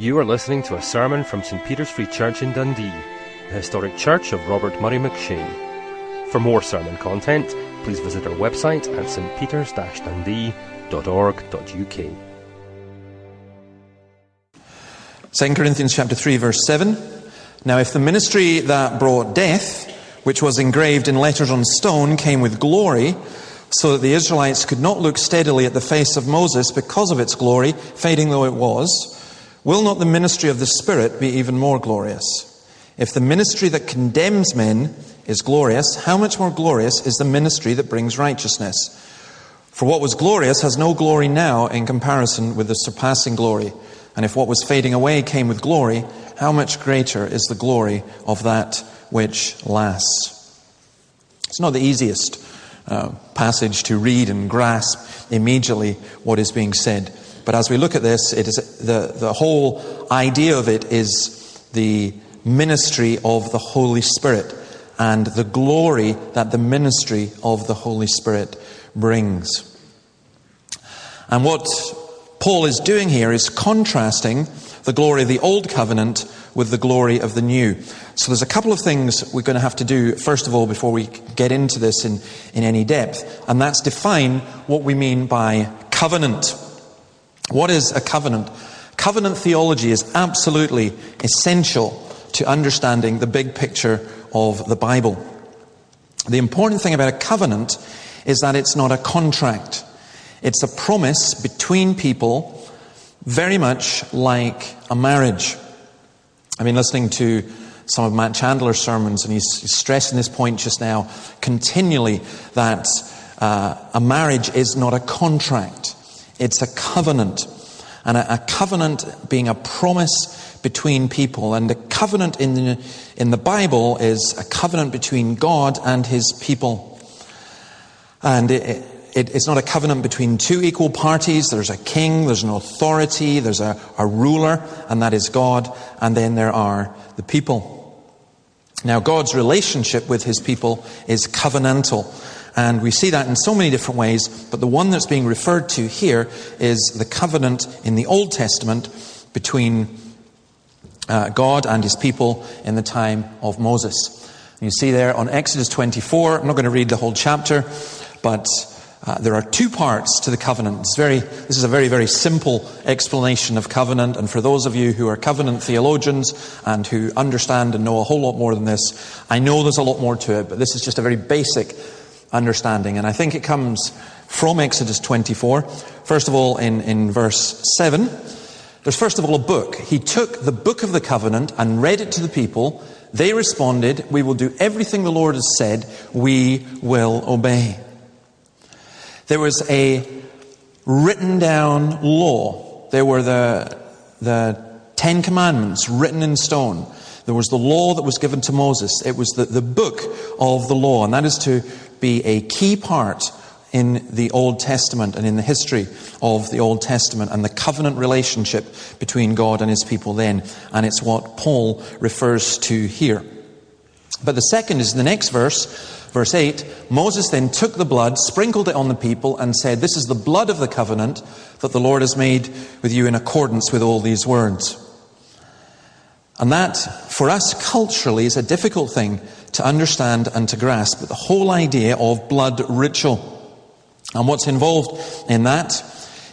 You are listening to a sermon from St. Peter's Free Church in Dundee, the historic church of Robert Murray M'Cheyne. For more sermon content, please visit our website at stpeters-dundee.org.uk. 2 Corinthians chapter 3 verse 7. Now if the ministry that brought death, which was engraved in letters on stone, came with glory, so that the Israelites could not look steadily at the face of Moses because of its glory, fading though it was, will not the ministry of the Spirit be even more glorious? If the ministry that condemns men is glorious, how much more glorious is the ministry that brings righteousness? For what was glorious has no glory now in comparison with the surpassing glory. And if what was fading away came with glory, how much greater is the glory of that which lasts? It's not the easiest passage to read and grasp immediately what is being said. But as we look at this, it is the whole idea of it is the ministry of the Holy Spirit and the glory that the ministry of the Holy Spirit brings. And what Paul is doing here is contrasting the glory of the old covenant with the glory of the new. So there's a couple of things we're going to have to do, first of all, before we get into this in any depth, and that's define what we mean by covenant. What is a covenant? Covenant theology is absolutely essential to understanding the big picture of the Bible. The important thing about a covenant is that it's not a contract. It's a promise between people, very much like a marriage. I've been listening to some of Matt Chandler's sermons, and he's stressing this point just now continually, that a marriage is not a contract. It's a covenant, and a covenant being a promise between people. And a covenant in the Bible is a covenant between God and his people. And it's not a covenant between two equal parties. There's a king, there's an authority, there's a ruler, and that is God. And then there are the people. Now, God's relationship with his people is covenantal. And we see that in so many different ways, but the one that's being referred to here is the covenant in the Old Testament between God and his people in the time of Moses. And you see there on Exodus 24, I'm not going to read the whole chapter, but there are two parts to the covenant. This is a very, very simple explanation of covenant, and for those of you who are covenant theologians and who understand and know a whole lot more than this, I know there's a lot more to it, but this is just a very basic understanding, and I think it comes from Exodus 24. First of all, in verse 7, there's first of all a book. He took the book of the covenant and read it to the people. They responded, "We will do everything the Lord has said. We will obey." There was a written down law. There were the Ten Commandments written in stone. There was the law that was given to Moses. It was the book of the law, and that is to be a key part in the Old Testament and in the history of the Old Testament and the covenant relationship between God and his people then. And it's what Paul refers to here. But the second is the next verse, verse 8. Moses then took the blood, sprinkled it on the people, and said, "This is the blood of the covenant that the Lord has made with you in accordance with all these words." And that, for us culturally, is a difficult thing to understand and to grasp. But the whole idea of blood ritual, and what's involved in that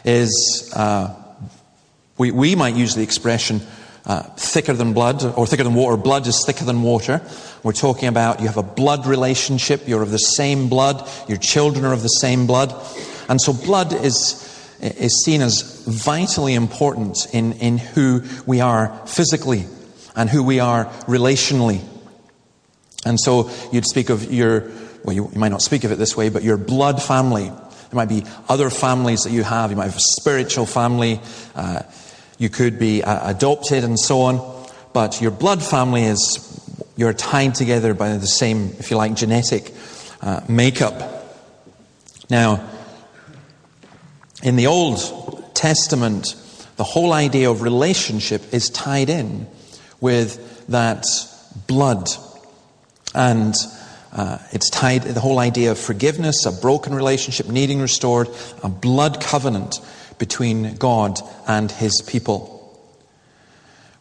is, we might use the expression thicker than blood, or thicker than water. Blood is thicker than water. We're talking about you have a blood relationship. You're of the same blood. Your children are of the same blood. And so blood is seen as vitally important in who we are physically and who we are relationally. And so you'd speak of you might not speak of it this way, but your blood family. There might be other families that you have. You might have a spiritual family. You could be adopted and so on. But your blood family you're tied together by the same, if you like, genetic makeup. Now, in the Old Testament, the whole idea of relationship is tied in with that blood. And it's tied, the whole idea of forgiveness, a broken relationship needing restored, a blood covenant between God and his people.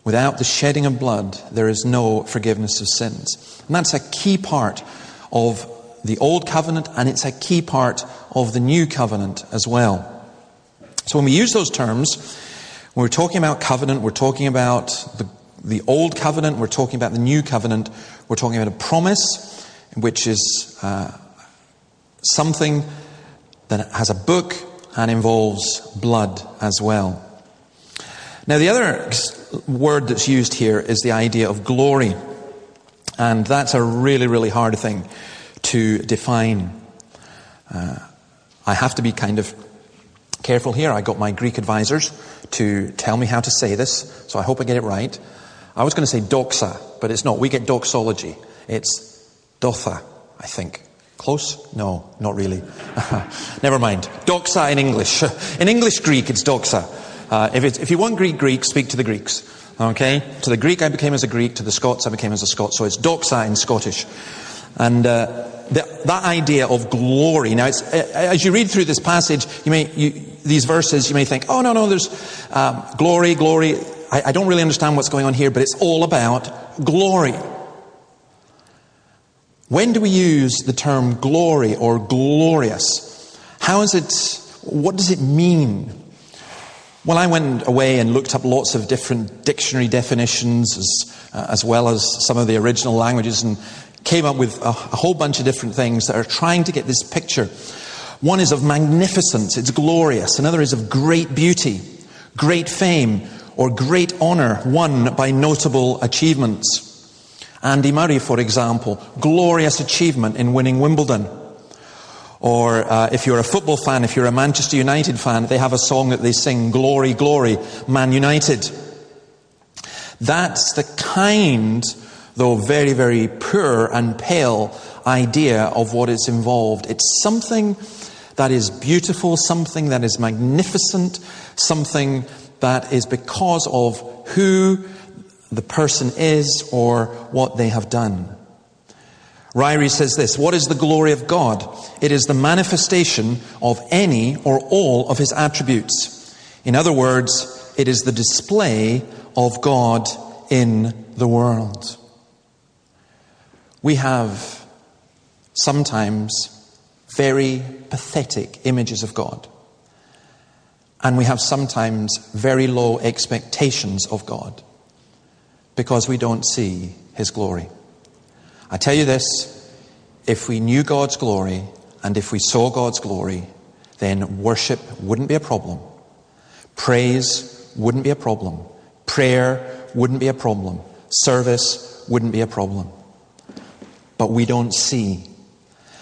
Without the shedding of blood, there is no forgiveness of sins. And that's a key part of the Old Covenant, and it's a key part of the New Covenant as well. So when we use those terms, when we're talking about covenant, we're talking about the Old Covenant, we're talking about the New Covenant, we're talking about a promise, which is something that has a book and involves blood as well. Now, the other word that's used here is the idea of glory. And that's a really, really hard thing to define. I have to be kind of careful here. I got my Greek advisors to tell me how to say this, so I hope I get it right. I was going to say doxa, but it's not. We get doxology. It's dotha, I think. Close? No, not really. Never mind. Doxa in English. In English Greek, it's doxa. If you want Greek, speak to the Greeks. Okay? To the Greek I became as a Greek, to the Scots I became as a Scot, so it's doxa in Scottish. And that idea of glory. Now, it's, as you read through this passage, these verses, you may think, oh, no, there's glory. I don't really understand what's going on here, but it's all about glory. When do we use the term glory or glorious? How is it, what does it mean? Well, I went away and looked up lots of different dictionary definitions as well as some of the original languages, and came up with a whole bunch of different things that are trying to get this picture. One is of magnificence, it's glorious. Another is of great beauty, great fame, or great honor won by notable achievements. Andy Murray, for example, glorious achievement in winning Wimbledon. Or if you're a football fan, if you're a Manchester United fan, they have a song that they sing, Glory, Glory, Man United. That's the kind, though very, very poor and pale, idea of what is involved. It's something that is beautiful, something that is magnificent, something that is because of who the person is or what they have done. Ryrie says this, what is the glory of God? It is the manifestation of any or all of his attributes. In other words, it is the display of God in the world. We have sometimes very pathetic images of God. And we have sometimes very low expectations of God because we don't see his glory. I tell you this, if we knew God's glory and if we saw God's glory, then worship wouldn't be a problem. Praise wouldn't be a problem. Prayer wouldn't be a problem. Service wouldn't be a problem. But we don't see.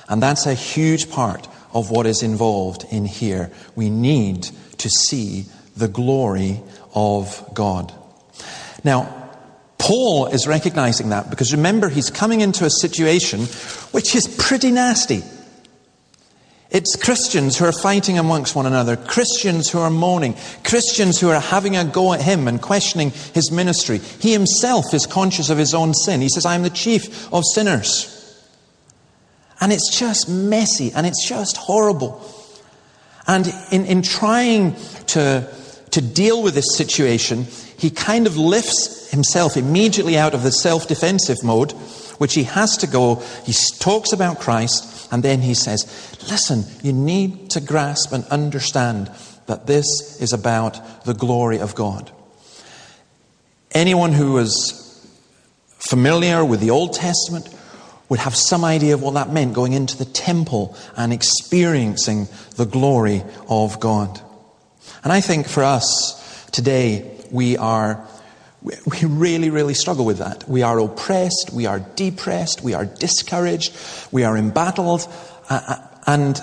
And that's a huge part of what is involved in here. We need to see the glory of God. Now, Paul is recognizing that because remember he's coming into a situation which is pretty nasty. It's Christians who are fighting amongst one another, Christians who are moaning, Christians who are having a go at him and questioning his ministry. He himself is conscious of his own sin. He says, I am the chief of sinners. And it's just messy and it's just horrible. And in trying to deal with this situation, he kind of lifts himself immediately out of the self-defensive mode, which he has to go. He talks about Christ, and then he says, listen, you need to grasp and understand that this is about the glory of God. Anyone who was familiar with the Old Testament would have some idea of what that meant, going into the temple and experiencing the glory of God. And I think for us today, we really, really struggle with that. We are oppressed, we are depressed, we are discouraged, we are embattled, and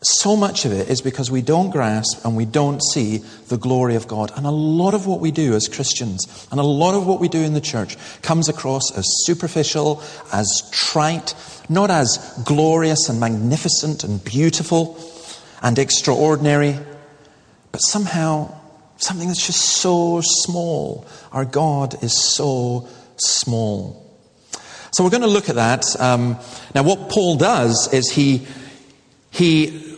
so much of it is because we don't grasp and we don't see the glory of God. And a lot of what we do as Christians, and a lot of what we do in the church, comes across as superficial, as trite, not as glorious and magnificent and beautiful and extraordinary, but somehow something that's just so small. Our God is so small. So we're going to look at that. Now what Paul does is he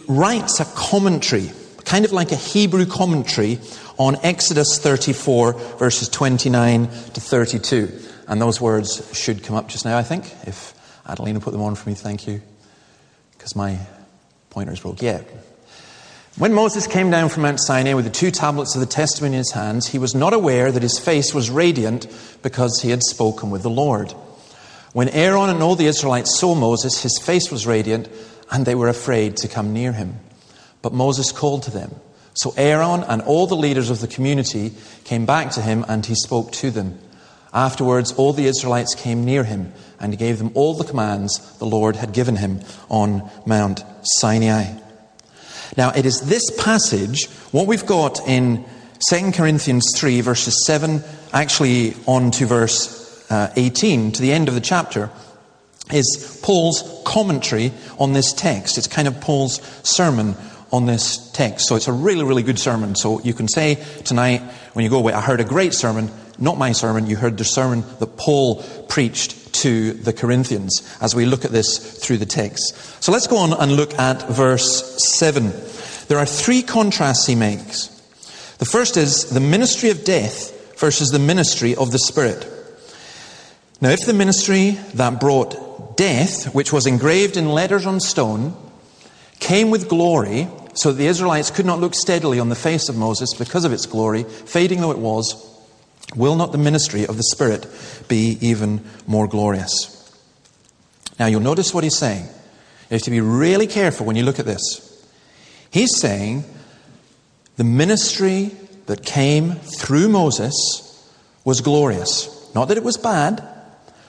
writes a commentary, kind of like a Hebrew commentary on Exodus 34, verses 29 to 32. And those words should come up just now, I think. If Adelina put them on for me, thank you. Because my pointer's broke. Yeah. When Moses came down from Mount Sinai with the two tablets of the testimony in his hands, he was not aware that his face was radiant because he had spoken with the Lord. When Aaron and all the Israelites saw Moses, his face was radiant, and they were afraid to come near him. But Moses called to them. So Aaron and all the leaders of the community came back to him, and he spoke to them. Afterwards, all the Israelites came near him, and he gave them all the commands the Lord had given him on Mount Sinai. Now, it is this passage, what we've got in 2 Corinthians 3, verses 7, actually on to verse 18, to the end of the chapter, is Paul's commentary on this text. It's kind of Paul's sermon on this text. So it's a really, really good sermon. So you can say tonight, when you go away, I heard a great sermon, not my sermon, you heard the sermon that Paul preached to the Corinthians, as we look at this through the text. So let's go on and look at verse 7. There are three contrasts he makes. The first is the ministry of death versus the ministry of the Spirit. Now, if the ministry that brought death, which was engraved in letters on stone, came with glory, so that the Israelites could not look steadily on the face of Moses because of its glory, fading though it was, will not the ministry of the Spirit be even more glorious? Now, you'll notice what he's saying. You have to be really careful when you look at this. He's saying the ministry that came through Moses was glorious. Not that it was bad,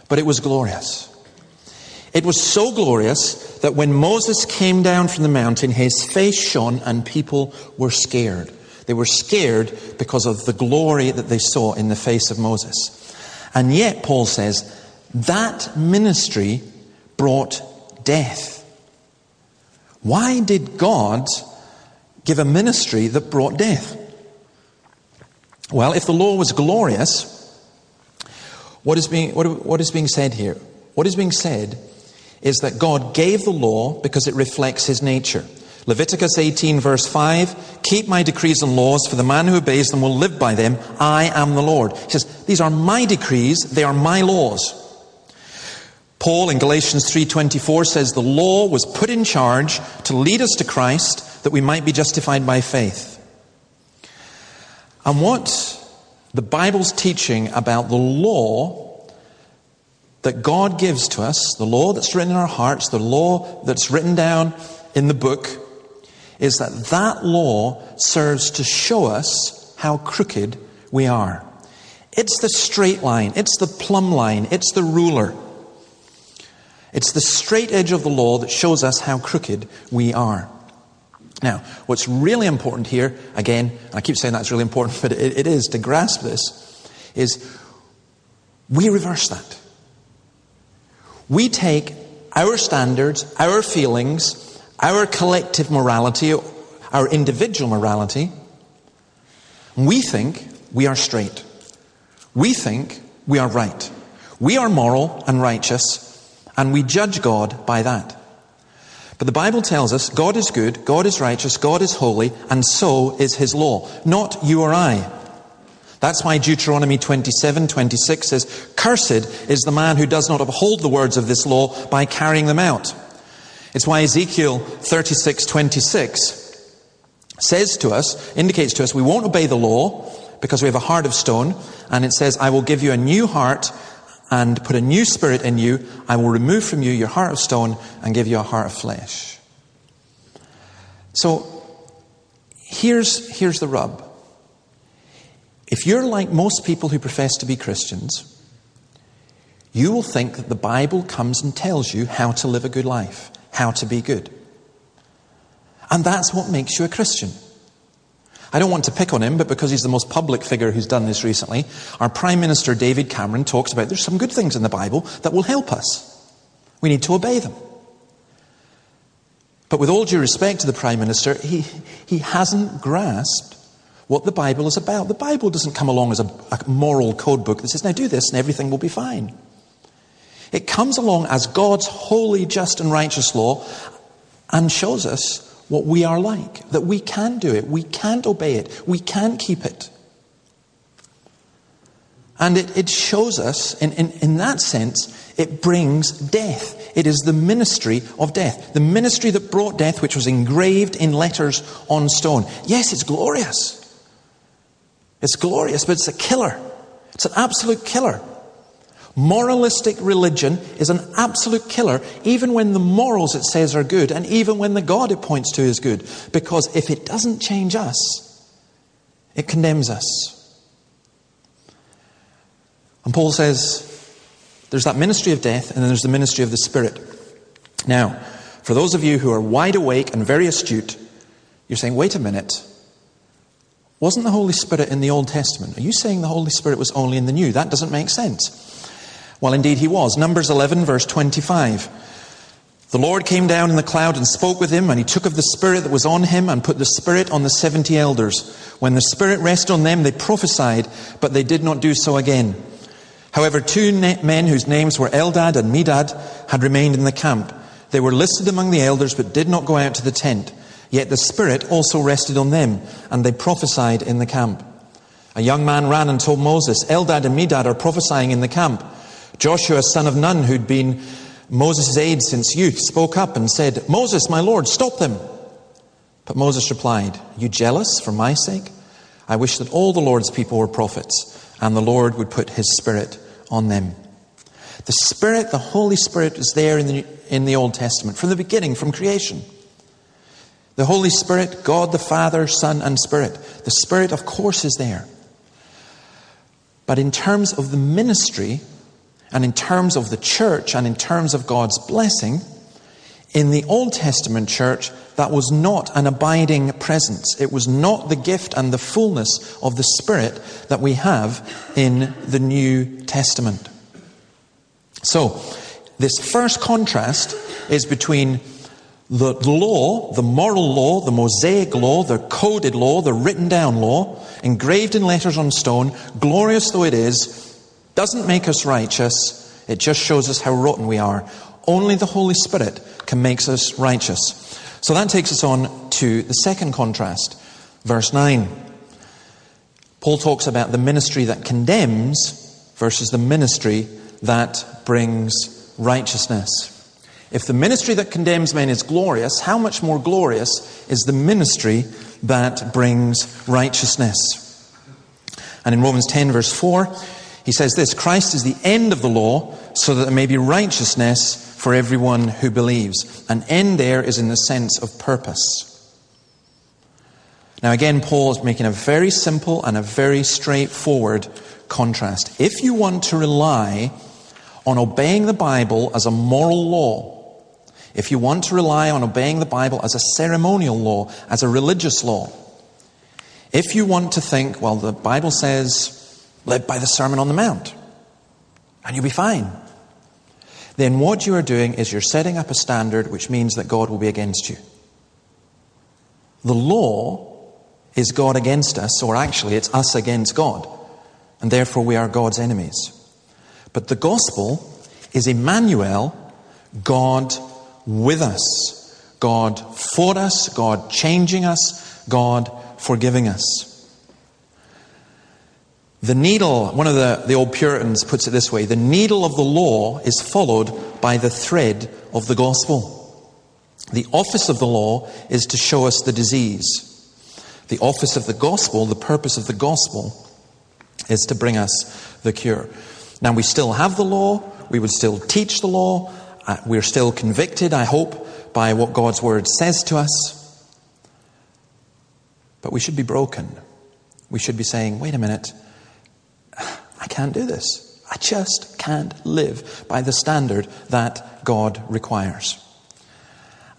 but it was glorious. It was so glorious that when Moses came down from the mountain, his face shone and people were scared. They were scared because of the glory that they saw in the face of Moses. And yet, Paul says, that ministry brought death. Why did God give a ministry that brought death? Well, if the law was glorious, what is being said here? What is being said is that God gave the law because it reflects his nature. Leviticus 18 verse 5, keep my decrees and laws, for the man who obeys them will live by them. I am the Lord. He says, these are my decrees, they are my laws. Paul in Galatians 3:24 says, the law was put in charge to lead us to Christ, that we might be justified by faith. And what the Bible's teaching about the law that God gives to us, the law that's written in our hearts, the law that's written down in the book, is that that law serves to show us how crooked we are. It's the straight line. It's the plumb line. It's the ruler. It's the straight edge of the law that shows us how crooked we are. Now, what's really important here, again, and I keep saying that's really important, but it is to grasp this, is we reverse that. We take our standards, our feelings, our collective morality, our individual morality, we think we are straight. We think we are right. We are moral and righteous, and we judge God by that. But the Bible tells us God is good, God is righteous, God is holy, and so is his law, not you or I. That's why Deuteronomy 27:26 says, cursed is the man who does not uphold the words of this law by carrying them out. It's why Ezekiel 36:26 says to us, indicates to us, we won't obey the law because we have a heart of stone. And it says, I will give you a new heart and put a new spirit in you. I will remove from you your heart of stone and give you a heart of flesh. So here's the rub. If you're like most people who profess to be Christians, you will think that the Bible comes and tells you how to live a good life, how to be good. And that's what makes you a Christian. I don't want to pick on him, but because he's the most public figure who's done this recently, our Prime Minister David Cameron talks about there's some good things in the Bible that will help us. We need to obey them. But with all due respect to the Prime Minister, he hasn't grasped what the Bible is about. The Bible doesn't come along as a moral code book that says, now do this and everything will be fine. It comes along as God's holy, just, and righteous law and shows us what we are like, that we can do it, we can't obey it, we can't keep it. And it shows us, in that sense, it brings death. It is the ministry of death. The ministry that brought death, which was engraved in letters on stone. Yes, it's glorious. It's glorious, but it's a killer. It's an absolute killer. Moralistic religion is an absolute killer, even when the morals it says are good, and even when the God it points to is good. Because if it doesn't change us, it condemns us. And Paul says, there's that ministry of death, and then there's the ministry of the Spirit. Now, for those of you who are wide awake and very astute, you're saying, wait a minute. Wasn't the Holy Spirit in the Old Testament? Are you saying the Holy Spirit was only in the New? That doesn't make sense. Well, indeed he was. Numbers 11, verse 25. The Lord came down in the cloud and spoke with him, and he took of the Spirit that was on him and put the Spirit on the 70 elders. When the Spirit rested on them, they prophesied, but they did not do so again. However, two men whose names were Eldad and Medad had remained in the camp. They were listed among the elders, but did not go out to the tent. Yet the Spirit also rested on them, and they prophesied in the camp. A young man ran and told Moses, Eldad and Medad are prophesying in the camp. Joshua, son of Nun, who'd been Moses' aide since youth, spoke up and said, Moses, my lord, stop them. But Moses replied, you jealous for my sake? I wish that all the Lord's people were prophets, and the Lord would put his Spirit on them. The Spirit, the Holy Spirit, is there in the Old Testament, from the beginning, from creation. The Holy Spirit, God the Father, Son, and Spirit. The Spirit, of course, is there. But in terms of the ministry, and in terms of the church, and in terms of God's blessing, in the Old Testament church, that was not an abiding presence. It was not the gift and the fullness of the Spirit that we have in the New Testament. So, this first contrast is between the law, the moral law, the Mosaic law, the coded law, the written down law, engraved in letters on stone, glorious though it is, doesn't make us righteous. It just shows us how rotten we are. Only the Holy Spirit can make us righteous. So that takes us on to the second contrast, verse 9. Paul talks about the ministry that condemns versus the ministry that brings righteousness. If the ministry that condemns men is glorious, how much more glorious is the ministry that brings righteousness? And in Romans 10, verse 4, he says this, Christ is the end of the law, so that there may be righteousness for everyone who believes. An end there is in the sense of purpose. Now again, Paul is making a very simple and a very straightforward contrast. If you want to rely on obeying the Bible as a moral law, if you want to rely on obeying the Bible as a ceremonial law, as a religious law, if you want to think, well, the Bible says, live by the Sermon on the Mount, and you'll be fine, then what you are doing is you're setting up a standard which means that God will be against you. The law is God against us, or actually it's us against God, and therefore we are God's enemies. But the gospel is Emmanuel, God with us, God for us, God changing us, God forgiving us. The needle, one of the old Puritans puts it this way, the needle of the law is followed by the thread of the gospel. The office of the law is to show us the disease. The office of the gospel, the purpose of the gospel, is to bring us the cure. Now we still have the law, we would still teach the law, we're still convicted, I hope, by what God's word says to us. But we should be broken. We should be saying, wait a minute, I can't do this. I just can't live by the standard that God requires.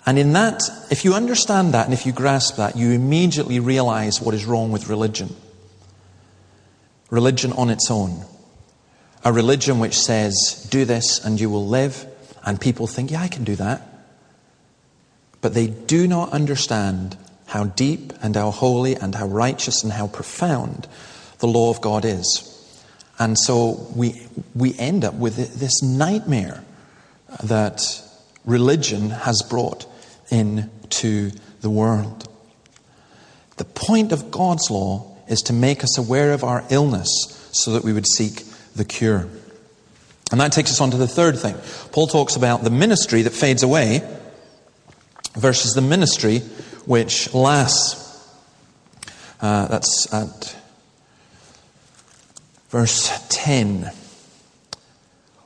And in that, if you understand that and if you grasp that, you immediately realize what is wrong with religion. Religion on its own. A religion which says, do this and you will live. And people think, yeah, I can do that. But they do not understand how deep and how holy and how righteous and how profound the law of God is. And so we end up with this nightmare that religion has brought into the world. The point of God's law is to make us aware of our illness so that we would seek the cure. And that takes us on to the third thing. Paul talks about the ministry that fades away versus the ministry which lasts. That's at verse 10.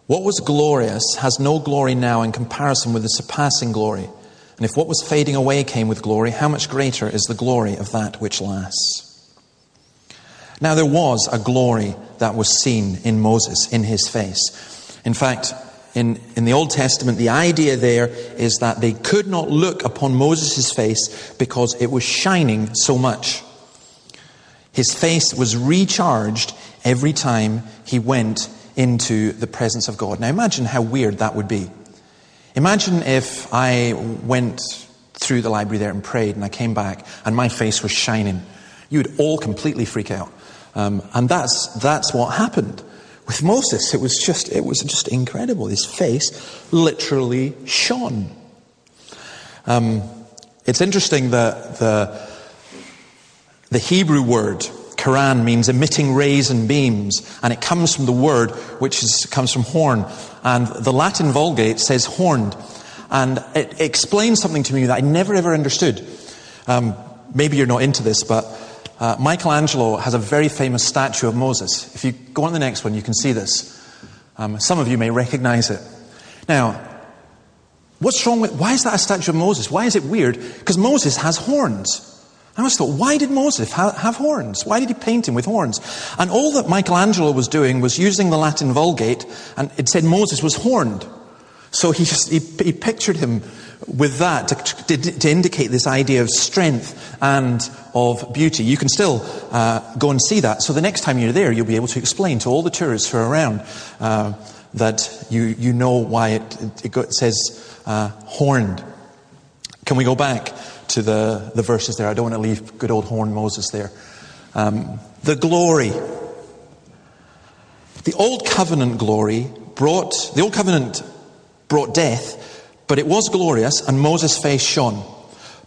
What was glorious has no glory now in comparison with the surpassing glory. And if what was fading away came with glory, how much greater is the glory of that which lasts? Now there was a glory that was seen in Moses, in his face. In fact, in the Old Testament, the idea there is that they could not look upon Moses' face because it was shining so much. His face was recharged every time he went into the presence of God. Now imagine how weird that would be. Imagine if I went through the library there and prayed and I came back and my face was shining. You would all completely freak out. And that's what happened with Moses. It was just incredible. His face literally shone. It's interesting that the Hebrew word Quran means emitting rays and beams, and it comes from the word which comes from horn, and the Latin Vulgate says horned, and it explains something to me that I never ever understood. Maybe you're not into this, but Michelangelo has a very famous statue of Moses. If you go on the next one, you can see this. Some of you may recognize it. Now, why is that a statue of Moses? Why is it weird? Because Moses has horns. I always thought, why did Moses have horns? Why did he paint him with horns? And all that Michelangelo was doing was using the Latin Vulgate, and it said Moses was horned. So he pictured him with that to indicate this idea of strength and of beauty. You can still go and see that. So the next time you're there, you'll be able to explain to all the tourists who are around that you know why it says horned. Can we go back to the verses there? I don't want to leave good old horn Moses there. The glory. The Old Covenant brought death, but it was glorious, and Moses' face shone.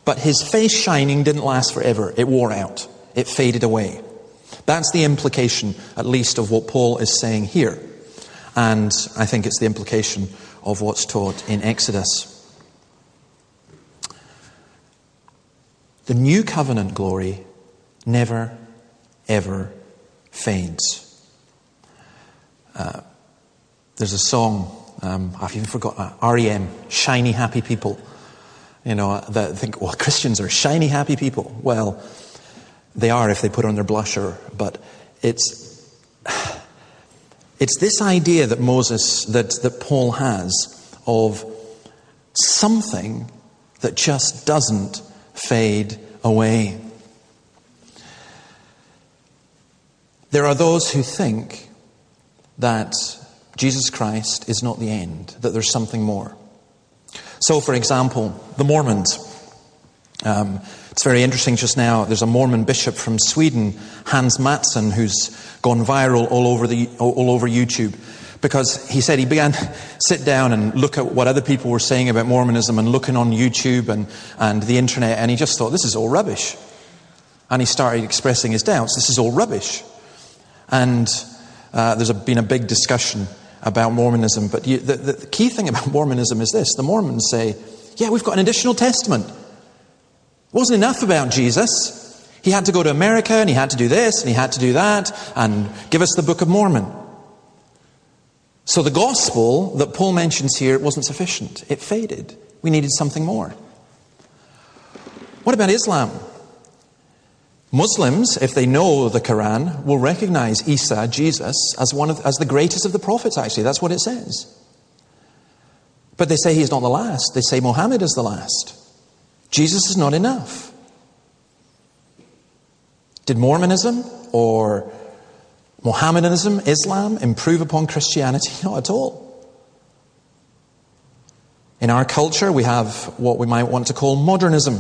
But his face shining didn't last forever. It wore out. It faded away. That's the implication, at least, of what Paul is saying here. And I think it's the implication of what's taught in Exodus. The new covenant glory never, ever fades. There's a song... I've even forgotten R.E.M. Shiny Happy People. You know, that think, well, Christians are shiny happy people. Well, they are if they put on their blusher. But it's this idea that that Paul has of something that just doesn't fade away. There are those who think that Jesus Christ is not the end, that there's something more. So, for example, the Mormons. It's very interesting just now, there's a Mormon bishop from Sweden, Hans Mattsson, who's gone viral all over YouTube, because he said he began to sit down and look at what other people were saying about Mormonism and looking on YouTube and the internet, and he just thought, this is all rubbish. And he started expressing his doubts, this is all rubbish. And there's been a big discussion about Mormonism, but the key thing about Mormonism is this. The Mormons say, yeah, we've got an additional testament. It wasn't enough about Jesus. He had to go to America, and he had to do this, and he had to do that, and give us the Book of Mormon. So the gospel that Paul mentions here wasn't sufficient. It faded. We needed something more. What about Islam? Muslims, if they know the Quran, will recognize Isa, Jesus, as the greatest of the prophets, actually. That's what it says. But they say he's not the last. They say Muhammad is the last. Jesus is not enough. Did Mormonism or Mohammedanism, Islam, improve upon Christianity? Not at all. In our culture, we have what we might want to call modernism,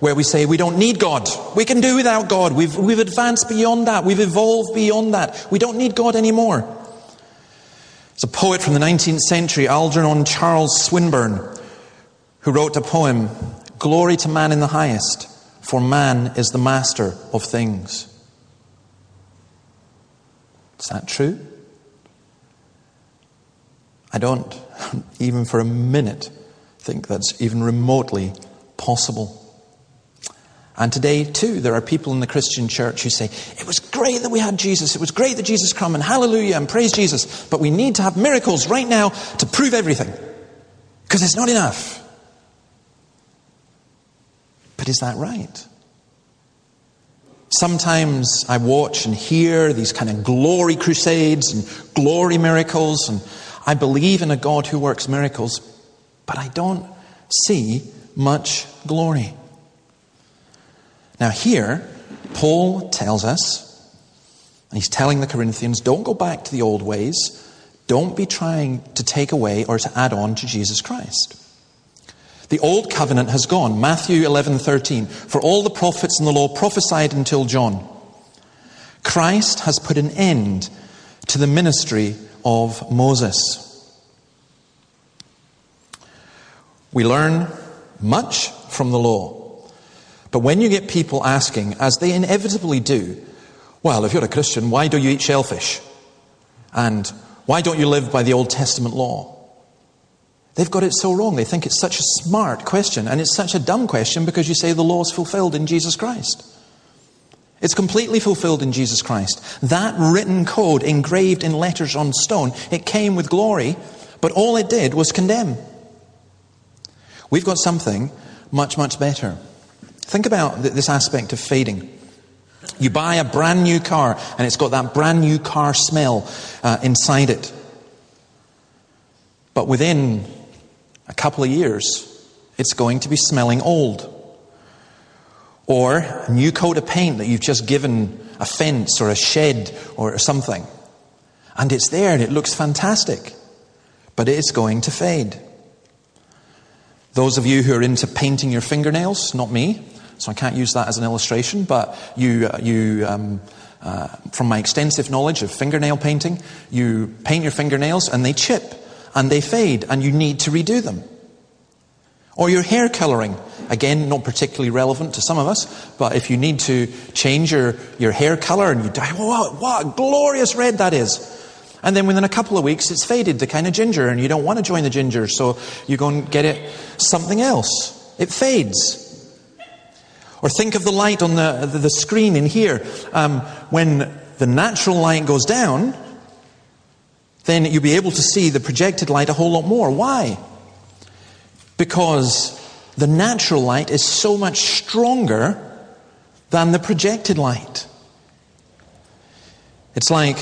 where we say we don't need God. We can do without God. We've advanced beyond that. We've evolved beyond that. We don't need God anymore. It's a poet from the 19th century, Algernon Charles Swinburne, who wrote a poem Glory to man in the highest, for man is the master of things. Is that true? I don't even for a minute think that's even remotely possible. And today too, there are people in the Christian church who say, it was great that we had Jesus, it was great that Jesus came, and hallelujah and praise Jesus, but we need to have miracles right now to prove everything, because it's not enough. But is that right? Sometimes I watch and hear these kind of glory crusades and glory miracles, and I believe in a God who works miracles, but I don't see much glory. Now here, Paul tells us, and he's telling the Corinthians, don't go back to the old ways. Don't be trying to take away or to add on to Jesus Christ. The old covenant has gone. Matthew 11:13. For all the prophets and the law prophesied until John. Christ has put an end to the ministry of Moses. We learn much from the law. But when you get people asking, as they inevitably do, well, if you're a Christian, why do you eat shellfish? And why don't you live by the Old Testament law? They've got it so wrong. They think it's such a smart question, and it's such a dumb question, because you say the law is fulfilled in Jesus Christ. It's completely fulfilled in Jesus Christ. That written code engraved in letters on stone, it came with glory, but all it did was condemn. We've got something much, much better. Think about this aspect of fading. You buy a brand new car and it's got that brand new car smell inside it. But within a couple of years, it's going to be smelling old. Or a new coat of paint that you've just given a fence or a shed or something. And it's there and it looks fantastic. But it's going to fade. Those of you who are into painting your fingernails, not me, so I can't use that as an illustration, but you from my extensive knowledge of fingernail painting, you paint your fingernails and they chip and they fade and you need to redo them. Or your hair colouring. Again, not particularly relevant to some of us, but if you need to change your hair colour and you die, whoa, what a glorious red that is. And then within a couple of weeks, it's faded to kind of ginger, and you don't want to join the ginger, so you go and get it something else. It fades. Or think of the light on the screen in here. When the natural light goes down, then you'll be able to see the projected light a whole lot more. Why? Because the natural light is so much stronger than the projected light. It's like,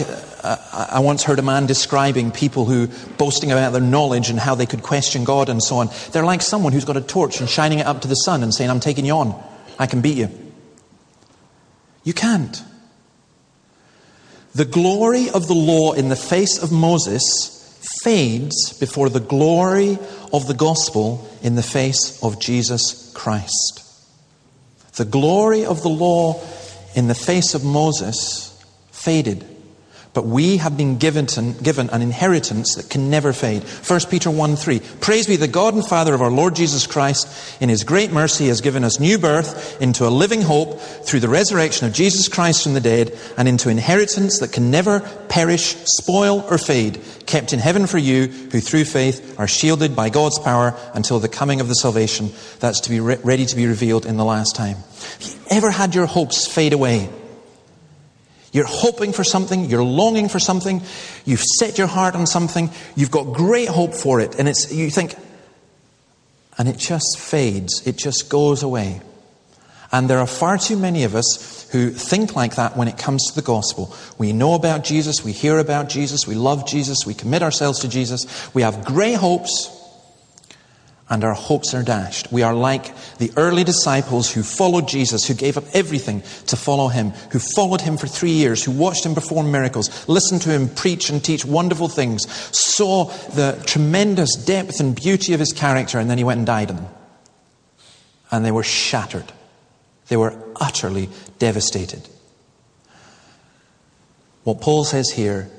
I once heard a man describing people who, boasting about their knowledge and how they could question God and so on, they're like someone who's got a torch and shining it up to the sun and saying, I'm taking you on, I can beat you. You can't. The glory of the law in the face of Moses fades before the glory of the gospel in the face of Jesus Christ. The glory of the law in the face of Moses faded, but we have been given an inheritance that can never fade. 1 Peter 1:3. Praise be the God and Father of our Lord Jesus Christ. In his great mercy has given us new birth into a living hope through the resurrection of Jesus Christ from the dead, and into inheritance that can never perish, spoil or fade, kept in heaven for you who through faith are shielded by God's power until the coming of the salvation that's to be ready to be revealed in the last time. Have you ever had your hopes fade away? You're hoping for something, you're longing for something, you've set your heart on something, you've got great hope for it, and it's you think, and it just fades, it just goes away. And there are far too many of us who think like that when it comes to the gospel. We know about Jesus, we hear about Jesus, we love Jesus, we commit ourselves to Jesus, we have great hopes, and our hopes are dashed. We are like the early disciples who followed Jesus, who gave up everything to follow him, who followed him for 3 years, who watched him perform miracles, listened to him preach and teach wonderful things, saw the tremendous depth and beauty of his character, and then he went and died in them. And they were shattered. They were utterly devastated. What Paul says here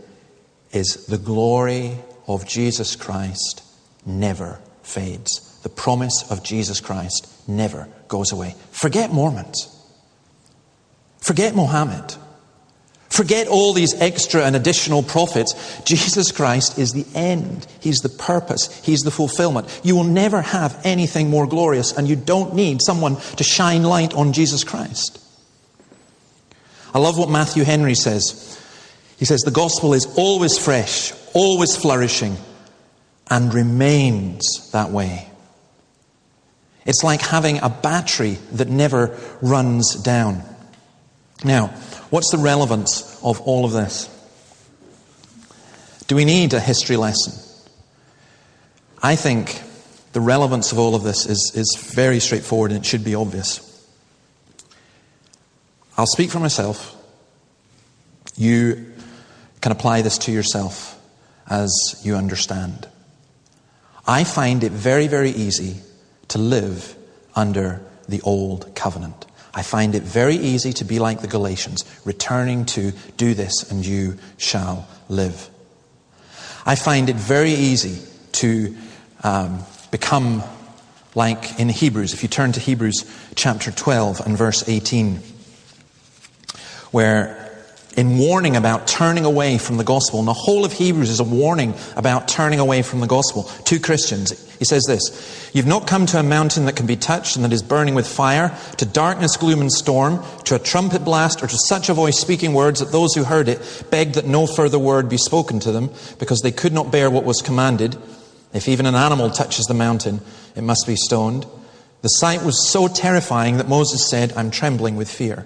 is the glory of Jesus Christ never fades. The promise of Jesus Christ never goes away. Forget Mormons. Forget Mohammed. Forget all these extra and additional prophets. Jesus Christ is the end. He's the purpose. He's the fulfillment. You will never have anything more glorious, and you don't need someone to shine light on Jesus Christ. I love what Matthew Henry says. He says, the gospel is always fresh, always flourishing, and remains that way. It's like having a battery that never runs down. Now, what's the relevance of all of this? Do we need a history lesson? I think the relevance of all of this is very straightforward, and it should be obvious. I'll speak for myself. You can apply this to yourself as you understand. I find it very, very easy to live under the old covenant. I find it very easy to be like the Galatians, returning to do this and you shall live. I find it very easy to become like in Hebrews. If you turn to Hebrews chapter 12 and verse 18, where in warning about turning away from the gospel, and the whole of Hebrews is a warning about turning away from the gospel to Christians. He says this, you've not come to a mountain that can be touched and that is burning with fire, to darkness, gloom and storm, to a trumpet blast, or to such a voice speaking words that those who heard it begged that no further word be spoken to them, because they could not bear what was commanded. If even an animal touches the mountain, it must be stoned. The sight was so terrifying that Moses said, I'm trembling with fear.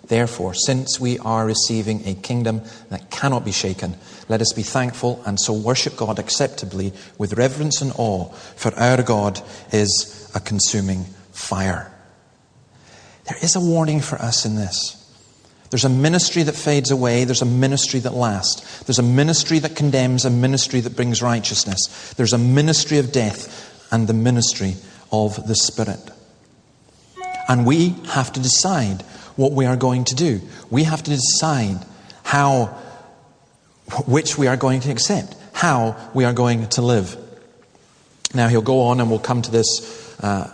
Therefore, since we are receiving a kingdom that cannot be shaken, let us be thankful and so worship God acceptably with reverence and awe, for our God is a consuming fire. There is a warning for us in this. There's a ministry that fades away. There's a ministry that lasts. There's a ministry that condemns, a ministry that brings righteousness. There's a ministry of death and the ministry of the Spirit. And we have to decide what we are going to do. We have to decide which we are going to accept, how we are going to live. Now he'll go on, and we'll come to this at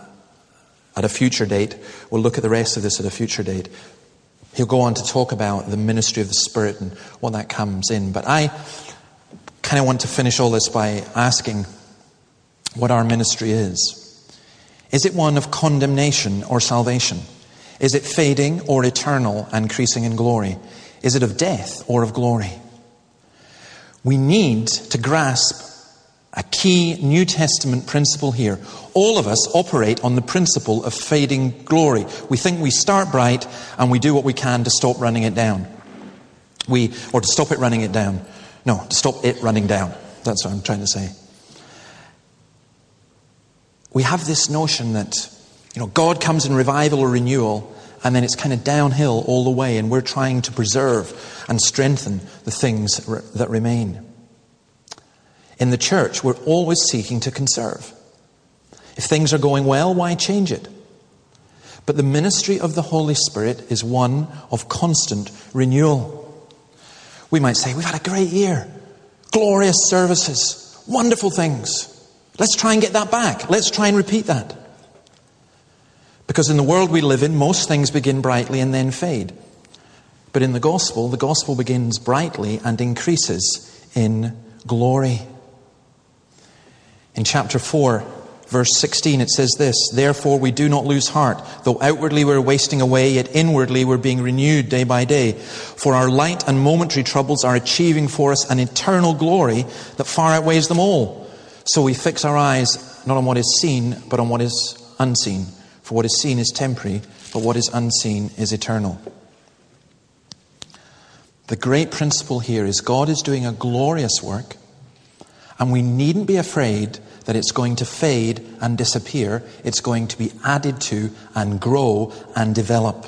a future date. We'll look at the rest of this at a future date. He'll go on to talk about the ministry of the Spirit and what that comes in. But I kind of want to finish all this by asking what our ministry is. Is it one of condemnation or salvation? Is it fading or eternal, and increasing in glory? Is it of death or of glory? We need to grasp a key New Testament principle here. All of us operate on the principle of fading glory. We think we start bright and we do what we can to stop running it down. To stop it running down. That's what I'm trying to say. We have this notion that, God comes in revival or renewal, and then it's kind of downhill all the way, and we're trying to preserve and strengthen the things that remain. In the church, we're always seeking to conserve. If things are going well, why change it? But the ministry of the Holy Spirit is one of constant renewal. We might say, we've had a great year, glorious services, wonderful things. Let's try and get that back. Let's try and repeat that. Because in the world we live in, most things begin brightly and then fade. But in the gospel begins brightly and increases in glory. In chapter 4 Verse 16, it says this, "Therefore we do not lose heart, though outwardly we're wasting away, yet inwardly we're being renewed day by day. For our light and momentary troubles are achieving for us an eternal glory that far outweighs them all. So we fix our eyes not on what is seen, but on what is unseen. For what is seen is temporary, but what is unseen is eternal." The great principle here is God is doing a glorious work, and we needn't be afraid that it's going to fade and disappear. It's going to be added to and grow and develop.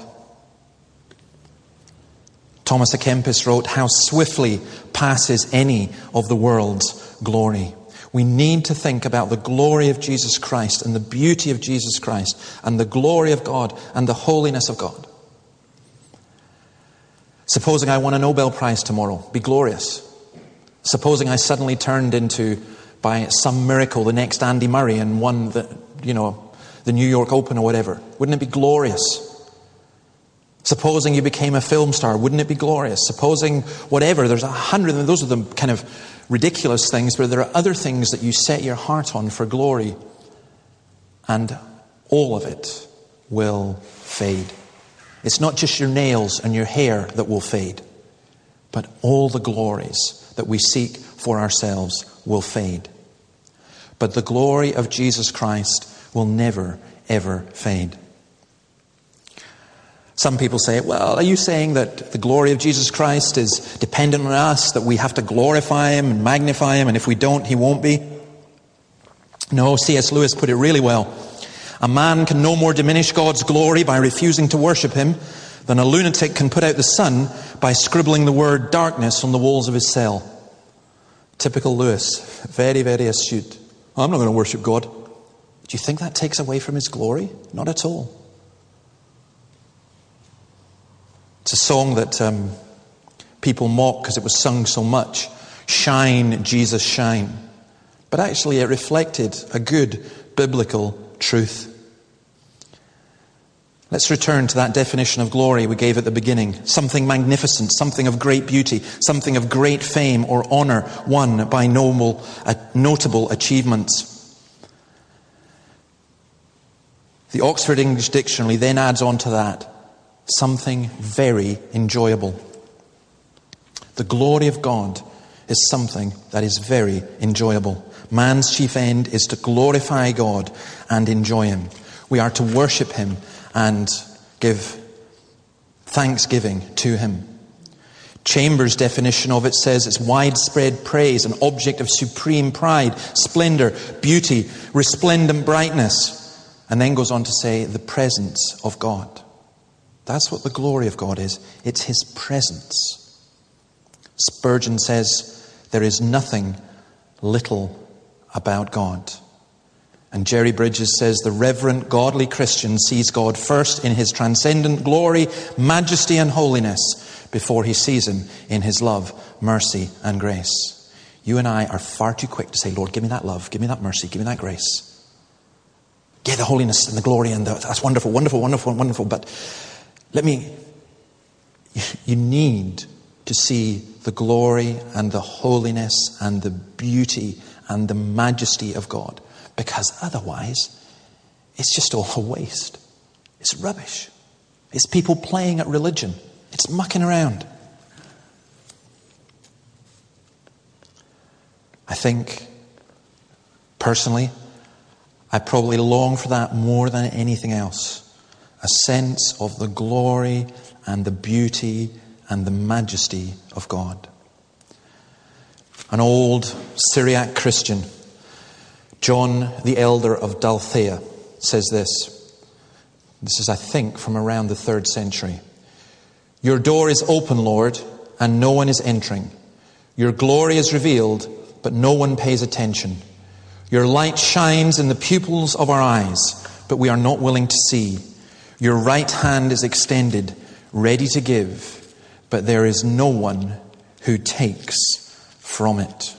Thomas à Kempis wrote, "How swiftly passes any of the world's glory." We need to think about the glory of Jesus Christ and the beauty of Jesus Christ and the glory of God and the holiness of God. Supposing I won a Nobel Prize tomorrow, be glorious. Supposing I suddenly turned into, by some miracle, the next Andy Murray and won the New York Open or whatever. Wouldn't it be glorious? Supposing you became a film star, wouldn't it be glorious? Supposing whatever, there's 100, and those are the kind of ridiculous things, but there are other things that you set your heart on for glory, and all of it will fade. It's not just your nails and your hair that will fade, but all the glories that we seek for ourselves will fade. But the glory of Jesus Christ will never, ever fade. Some people say, well, are you saying that the glory of Jesus Christ is dependent on us, that we have to glorify him and magnify him, and if we don't, he won't be? No, C.S. Lewis put it really well. "A man can no more diminish God's glory by refusing to worship him than a lunatic can put out the sun by scribbling the word darkness on the walls of his cell." Typical Lewis, very, very astute. I'm not going to worship God. Do you think that takes away from his glory? Not at all. It's a song that people mock because it was sung so much. "Shine, Jesus, shine." But actually it reflected a good biblical truth. Let's return to that definition of glory we gave at the beginning. Something magnificent, something of great beauty, something of great fame or honor won by notable achievements. The Oxford English Dictionary then adds on to that, something very enjoyable. The glory of God is something that is very enjoyable. Man's chief end is to glorify God and enjoy him. We are to worship him and give thanksgiving to him. Chambers' definition of it says it's widespread praise, an object of supreme pride, splendor, beauty, resplendent brightness. And then goes on to say the presence of God. That's what the glory of God is. It's his presence. Spurgeon says there is nothing little about God. And Jerry Bridges says the reverent, godly Christian sees God first in his transcendent glory, majesty and holiness before he sees him in his love, mercy and grace. You and I are far too quick to say, Lord, give me that love, give me that mercy, give me that grace. Get the holiness and the glory and that's wonderful, wonderful, wonderful, wonderful. But you need to see the glory and the holiness and the beauty and the majesty of God. Because otherwise, it's just all a waste. It's rubbish. It's people playing at religion. It's mucking around. I think, personally, I probably long for that more than anything else. A sense of the glory and the beauty and the majesty of God. An old Syriac Christian, John the Elder of Dalthea, says this. This is, I think, from around the 3rd century. "Your door is open, Lord, and no one is entering. Your glory is revealed, but no one pays attention. Your light shines in the pupils of our eyes, but we are not willing to see. Your right hand is extended, ready to give, but there is no one who takes from it."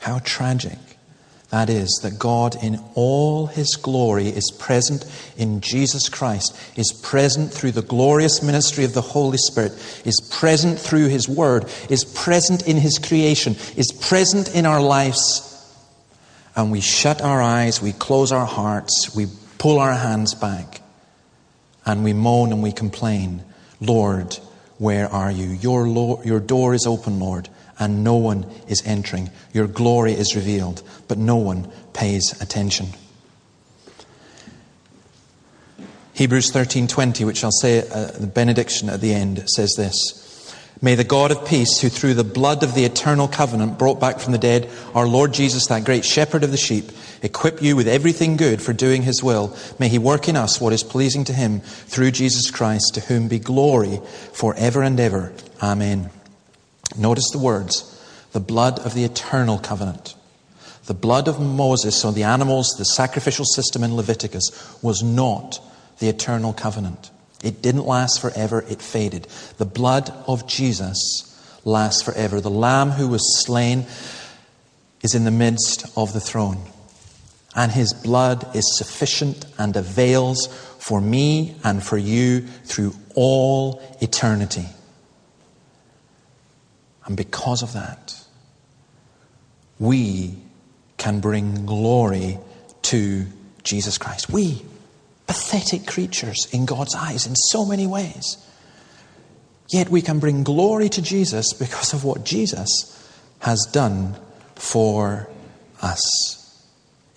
How tragic that is, that God in all his glory is present in Jesus Christ, is present through the glorious ministry of the Holy Spirit, is present through his word, is present in his creation, is present in our lives, and we shut our eyes, we close our hearts, we pull our hands back, and we moan and we complain, Lord, where are you? Your door is open, Lord, and no one is entering. Your glory is revealed, but no one pays attention. Hebrews 13:20, which I'll say the benediction at the end, says this. May the God of peace, who through the blood of the eternal covenant brought back from the dead our Lord Jesus, that great shepherd of the sheep, equip you with everything good for doing his will. May he work in us what is pleasing to him through Jesus Christ, to whom be glory forever and ever. Amen. Notice the words, the blood of the eternal covenant. The blood of Moses on the animals, the sacrificial system in Leviticus, was not the eternal covenant. It didn't last forever, it faded. The blood of Jesus lasts forever. The Lamb who was slain is in the midst of the throne. And his blood is sufficient and avails for me and for you through all eternity. And because of that, we can bring glory to Jesus Christ. We pathetic creatures in God's eyes in so many ways. Yet we can bring glory to Jesus because of what Jesus has done for us.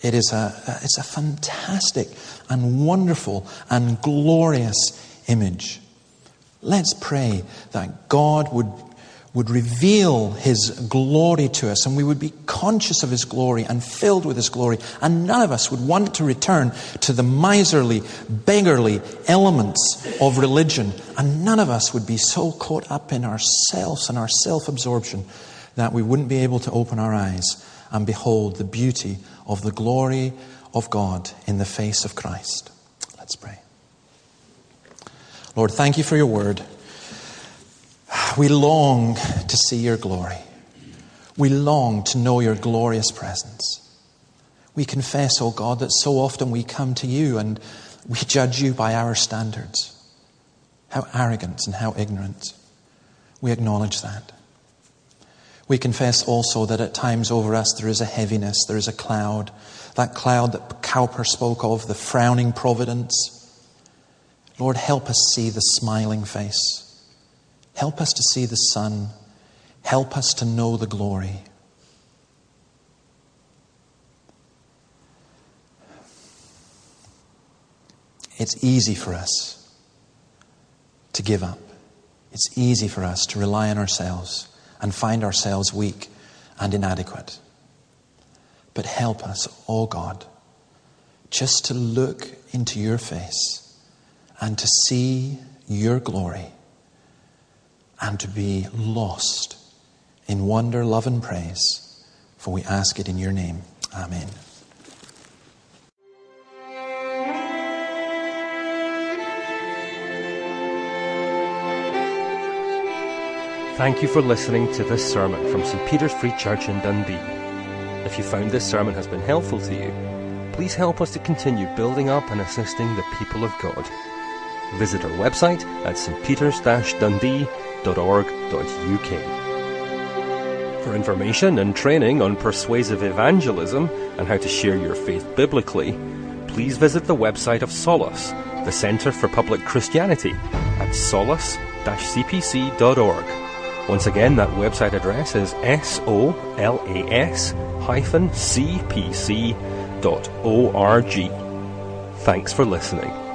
It's a fantastic and wonderful and glorious image. Let's pray that God would reveal his glory to us, and we would be conscious of his glory and filled with his glory, and none of us would want to return to the miserly, beggarly elements of religion, and none of us would be so caught up in ourselves and our self-absorption that we wouldn't be able to open our eyes and behold the beauty of the glory of God in the face of Christ. Let's pray. Lord, thank you for your word. We long to see your glory. We long to know your glorious presence. We confess, O God, that so often we come to you and we judge you by our standards. How arrogant and how ignorant. We acknowledge that. We confess also that at times over us there is a heaviness, there is a cloud. That cloud that Cowper spoke of, the frowning providence. Lord, help us see the smiling face. Help us to see the sun. Help us to know the glory. It's easy for us to give up. It's easy for us to rely on ourselves and find ourselves weak and inadequate. But help us, oh God, just to look into your face and to see your glory, and to be lost in wonder, love, and praise, for we ask it in your name. Amen. Thank you for listening to this sermon from St. Peter's Free Church in Dundee. If you found this sermon has been helpful to you, please help us to continue building up and assisting the people of God. Visit our website at stpeters-dundee.org.uk. For information and training on persuasive evangelism and how to share your faith biblically, please visit the website of SOLAS, the Centre for Public Christianity, at solas-cpc.org. Once again, that website address is solas-cpc.org. Thanks for listening.